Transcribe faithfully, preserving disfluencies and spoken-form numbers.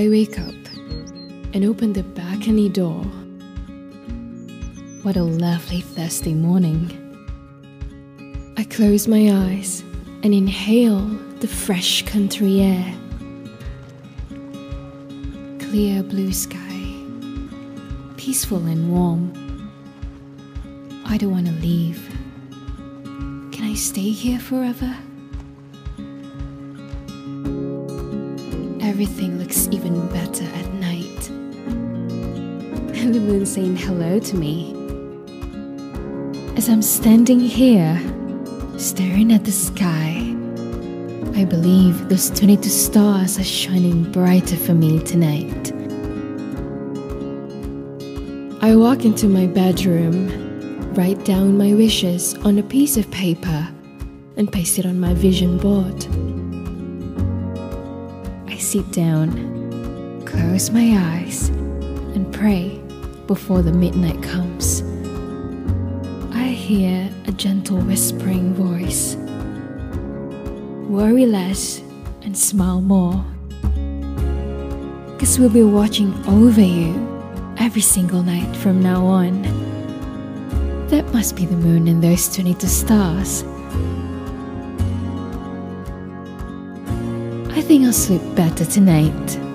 I wake up and open the balcony door. What a lovely Thursday morning. I close my eyes and inhale the fresh country air. Clear blue sky, peaceful and warm. I don't want to leave. Can I stay here forever? Everything looks even better at night. And the moon saying hello to me. As I'm standing here, staring at the sky, I believe those twenty-two stars are shining brighter for me tonight. I walk into my bedroom, write down my wishes on a piece of paper, and paste it on my vision board. I sit down, close my eyes, and pray before the midnight comes. I hear a gentle whispering voice. Worry less and smile more. 'Cause we'll be watching over you every single night from now on. That must be the moon and those twenty-two stars. I think I'll sleep better tonight.